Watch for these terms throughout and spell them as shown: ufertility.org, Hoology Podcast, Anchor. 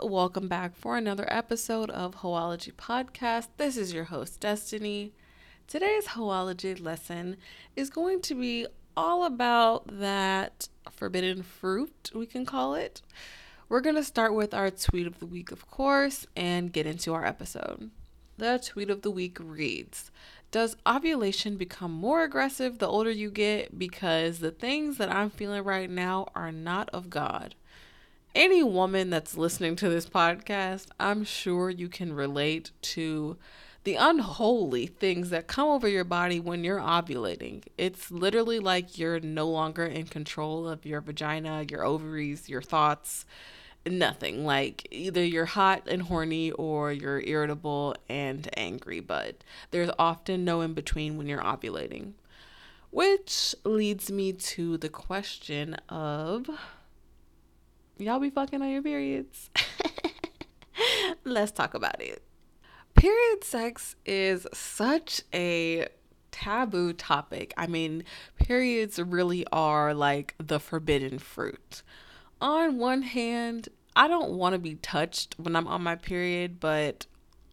loves, welcome back for another episode of Hoology Podcast. This is your host, Destiny. Today's Hoology lesson is going to be all about that forbidden fruit, we can call it. We're going to start with our tweet of the week, of course, and get into our episode. The tweet of the week reads, does ovulation become more aggressive the older you get? Because the things that I'm feeling right now are not of God. Any woman that's listening to this podcast, I'm sure you can relate to the unholy things that come over your body when you're ovulating. It's literally like you're no longer in control of your vagina, your ovaries, your thoughts, nothing. Like, either you're hot and horny or you're irritable and angry, but there's often no in between when you're ovulating. Which leads me to the question of, y'all be fucking on your periods? Let's talk about it. Period sex is such a taboo topic. I mean, periods really are like the forbidden fruit. On one hand, I don't want to be touched when I'm on my period, but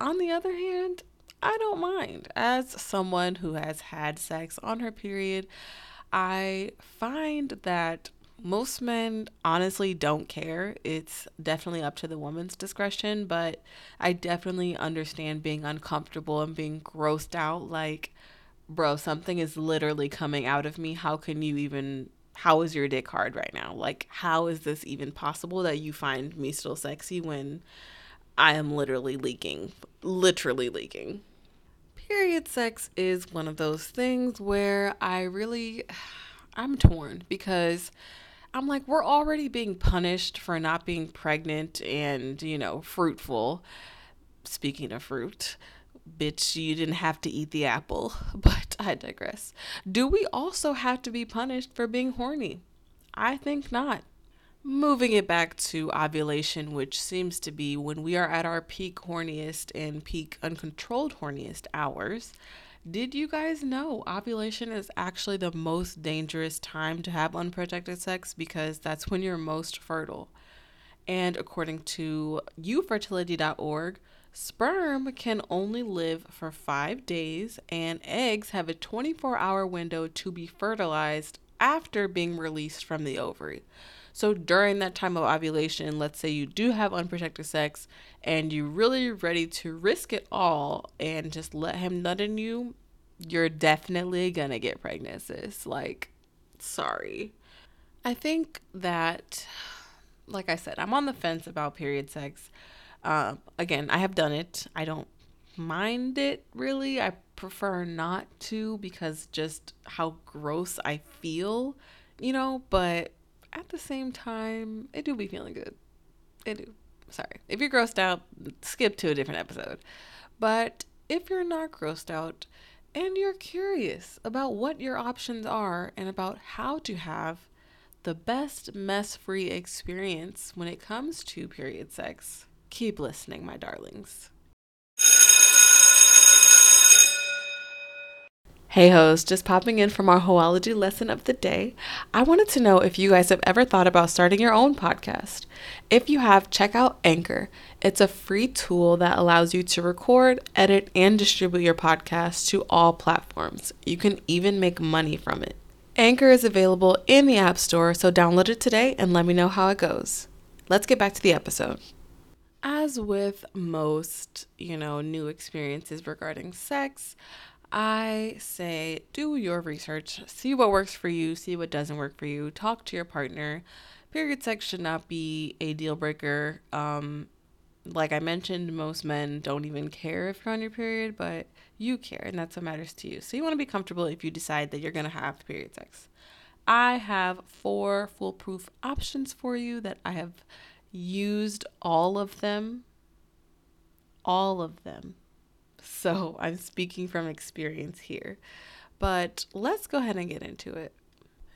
on the other hand, I don't mind. As someone who has had sex on her period, I find that most men honestly don't care. It's definitely up to the woman's discretion, but I definitely understand being uncomfortable and being grossed out. Like, bro, something is literally coming out of me. How is your dick hard right now? Like, how is this even possible that you find me still sexy when I am literally leaking? Period sex is one of those things where I'm torn, because I'm like, we're already being punished for not being pregnant and, fruitful. Speaking of fruit, bitch, you didn't have to eat the apple, but I digress. Do we also have to be punished for being horny? I think not. Moving it back to ovulation, which seems to be when we are at our peak horniest and peak uncontrolled horniest hours. Did you guys know ovulation is actually the most dangerous time to have unprotected sex, because that's when you're most fertile? And according to ufertility.org, sperm can only live for 5 days, and eggs have a 24-hour window to be fertilized after being released from the ovary. So during that time of ovulation, let's say you do have unprotected sex and you're really ready to risk it all and just let him nut in you, you're definitely gonna get pregnant, sis. Like, sorry. I think that, like I said, I'm on the fence about period sex. Again, I have done it. I don't mind it really. I prefer not to, because just how gross I feel, but at the same time, it do be feeling good. It do. Sorry. If you're grossed out, skip to a different episode. But if you're not grossed out and you're curious about what your options are and about how to have the best mess-free experience when it comes to period sex, keep listening, my darlings. Hey hoes, just popping in from our Hoology lesson of the day. I wanted to know if you guys have ever thought about starting your own podcast. If you have, check out Anchor. It's a free tool that allows you to record, edit, and distribute your podcast to all platforms. You can even make money from it. Anchor is available in the App Store, so download it today and let me know how it goes. Let's get back to the episode. As with most, new experiences regarding sex, I say do your research, see what works for you, see what doesn't work for you, talk to your partner. Period sex should not be a deal breaker. Like I mentioned, most men don't even care if you're on your period, but you care, and that's what matters to you. So you want to be comfortable if you decide that you're going to have period sex. I have 4 foolproof options for you that I have used all of them. So I'm speaking from experience here, but let's go ahead and get into it.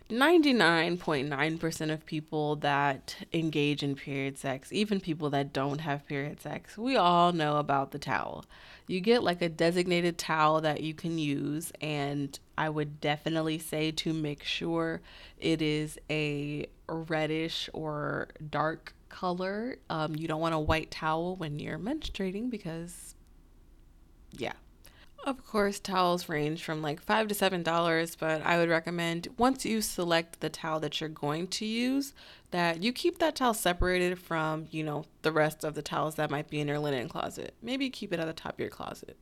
99.9% of people that engage in period sex, even people that don't have period sex, we all know about the towel. You get like a designated towel that you can use, and I would definitely say to make sure it is a reddish or dark color. You don't want a white towel when you're menstruating because, yeah. Of course, towels range from like $5 to $7, but I would recommend once you select the towel that you're going to use, that you keep that towel separated from, you know, the rest of the towels that might be in your linen closet. Maybe keep it at the top of your closet.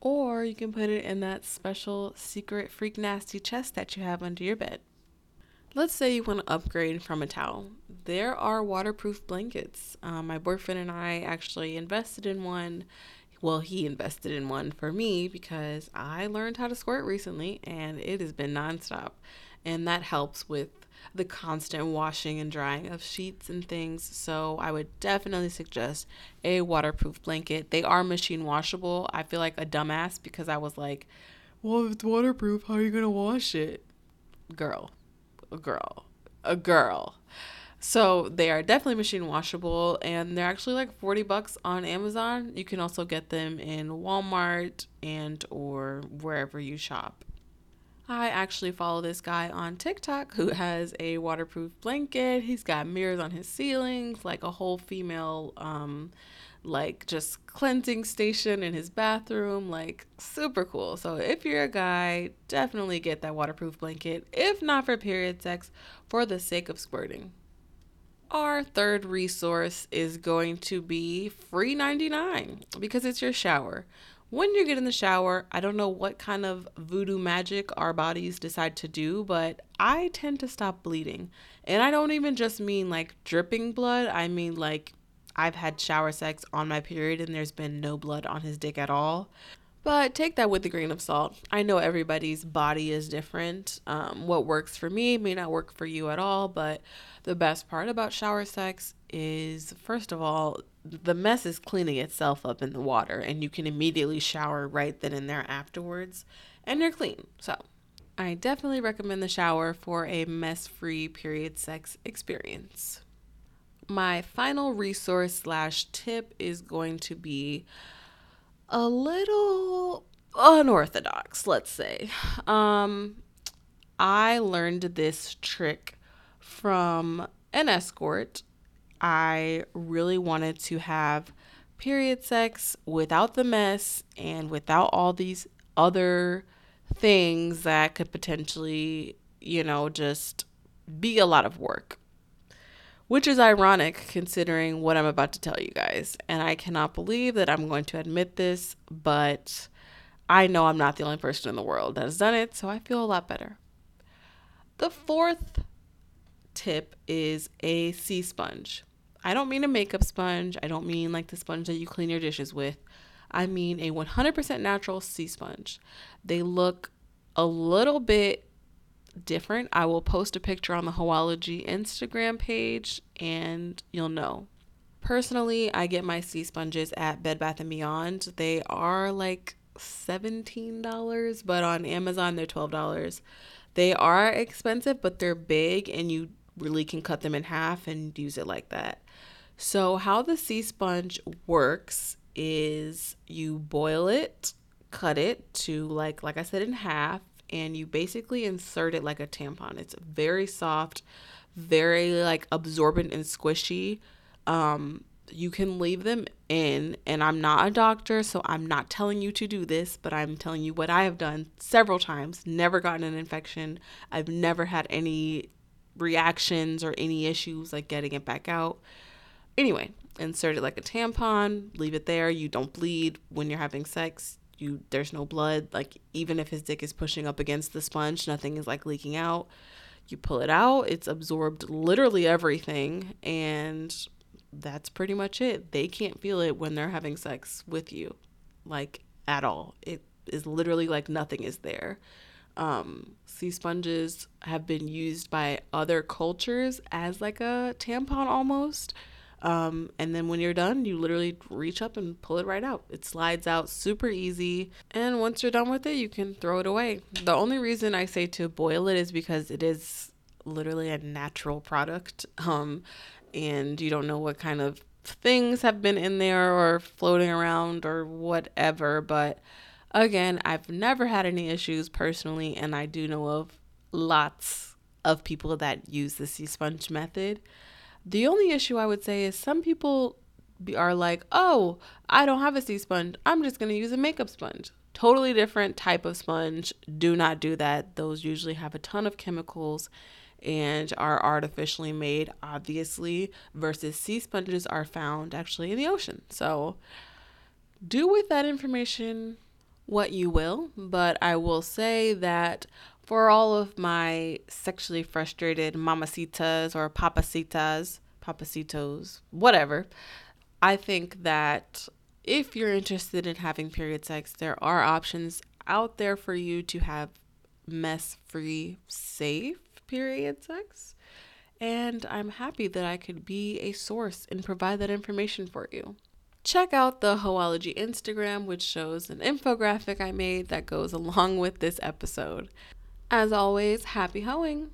Or you can put it in that special secret freak nasty chest that you have under your bed. Let's say you want to upgrade from a towel. There are waterproof blankets. My boyfriend and I actually invested in one. Well, he invested in one for me because I learned how to squirt recently and it has been nonstop. And that helps with the constant washing and drying of sheets and things. So I would definitely suggest a waterproof blanket. They are machine washable. I feel like a dumbass because I was like, well, if it's waterproof, how are you going to wash it? Girl. So they are definitely machine washable, and they're actually like $40 on Amazon. You can also get them in Walmart and or wherever you shop. I actually follow this guy on TikTok who has a waterproof blanket. He's got mirrors on his ceilings, like a whole female like just cleansing station in his bathroom, like super cool. So if you're a guy, definitely get that waterproof blanket, if not for period sex, for the sake of squirting. Our third resource is going to be free 99 because it's your shower. When you get in the shower, I don't know what kind of voodoo magic our bodies decide to do, but I tend to stop bleeding. And I don't even just mean like dripping blood. I mean like I've had shower sex on my period and there's been no blood on his dick at all. But take that with a grain of salt. I know everybody's body is different. What works for me may not work for you at all, but the best part about shower sex is, first of all, the mess is cleaning itself up in the water and you can immediately shower right then and there afterwards and you're clean. So I definitely recommend the shower for a mess-free period sex experience. My final resource / tip is going to be a little unorthodox, let's say. I learned this trick from an escort. I really wanted to have period sex without the mess and without all these other things that could potentially, you know, just be a lot of work. Which is ironic considering what I'm about to tell you guys. And I cannot believe that I'm going to admit this, but I know I'm not the only person in the world that has done it, so I feel a lot better. The fourth tip is a sea sponge. I don't mean a makeup sponge. I don't mean like the sponge that you clean your dishes with. I mean a 100% natural sea sponge. They look a little bit different. I will post a picture on the Hoology Instagram page and you'll know. Personally, I get my sea sponges at Bed Bath & Beyond. They are like $17, but on Amazon they're $12. They are expensive, but they're big and you really can cut them in half and use it like that. So how the sea sponge works is you boil it, cut it to like I said, in half, and you basically insert it like a tampon. It's very soft, very like absorbent and squishy. You can leave them in, and I'm not a doctor, so I'm not telling you to do this, but I'm telling you what I have done several times. Never gotten an infection. I've never had any reactions or any issues like getting it back out. Anyway, insert it like a tampon, leave it there. You don't bleed when you're having sex. There's no blood. Like, even if his dick is pushing up against the sponge, nothing is like leaking out. You pull it out, it's absorbed literally everything, and that's pretty much it. They can't feel it when they're having sex with you, like, at all. It is literally like nothing is there. Sea sponges have been used by other cultures as like a tampon almost. And then when you're done, you literally reach up and pull it right out. It slides out super easy. And once you're done with it, you can throw it away. The only reason I say to boil it is because it is literally a natural product. And you don't know what kind of things have been in there or floating around or whatever. But again, I've never had any issues personally. And I do know of lots of people that use the sea sponge method. The only issue I would say is some people are like, oh, I don't have a C-sponge. I'm just going to use a makeup sponge. Totally different type of sponge. Do not do that. Those usually have a ton of chemicals and are artificially made, obviously, versus sea sponges are found actually in the ocean. So do with that information what you will, but I will say that for all of my sexually frustrated mamacitas or papacitos, whatever, I think that if you're interested in having period sex, there are options out there for you to have mess-free, safe period sex, and I'm happy that I could be a source and provide that information for you. Check out the Hoology Instagram, which shows an infographic I made that goes along with this episode. As always, happy hoeing!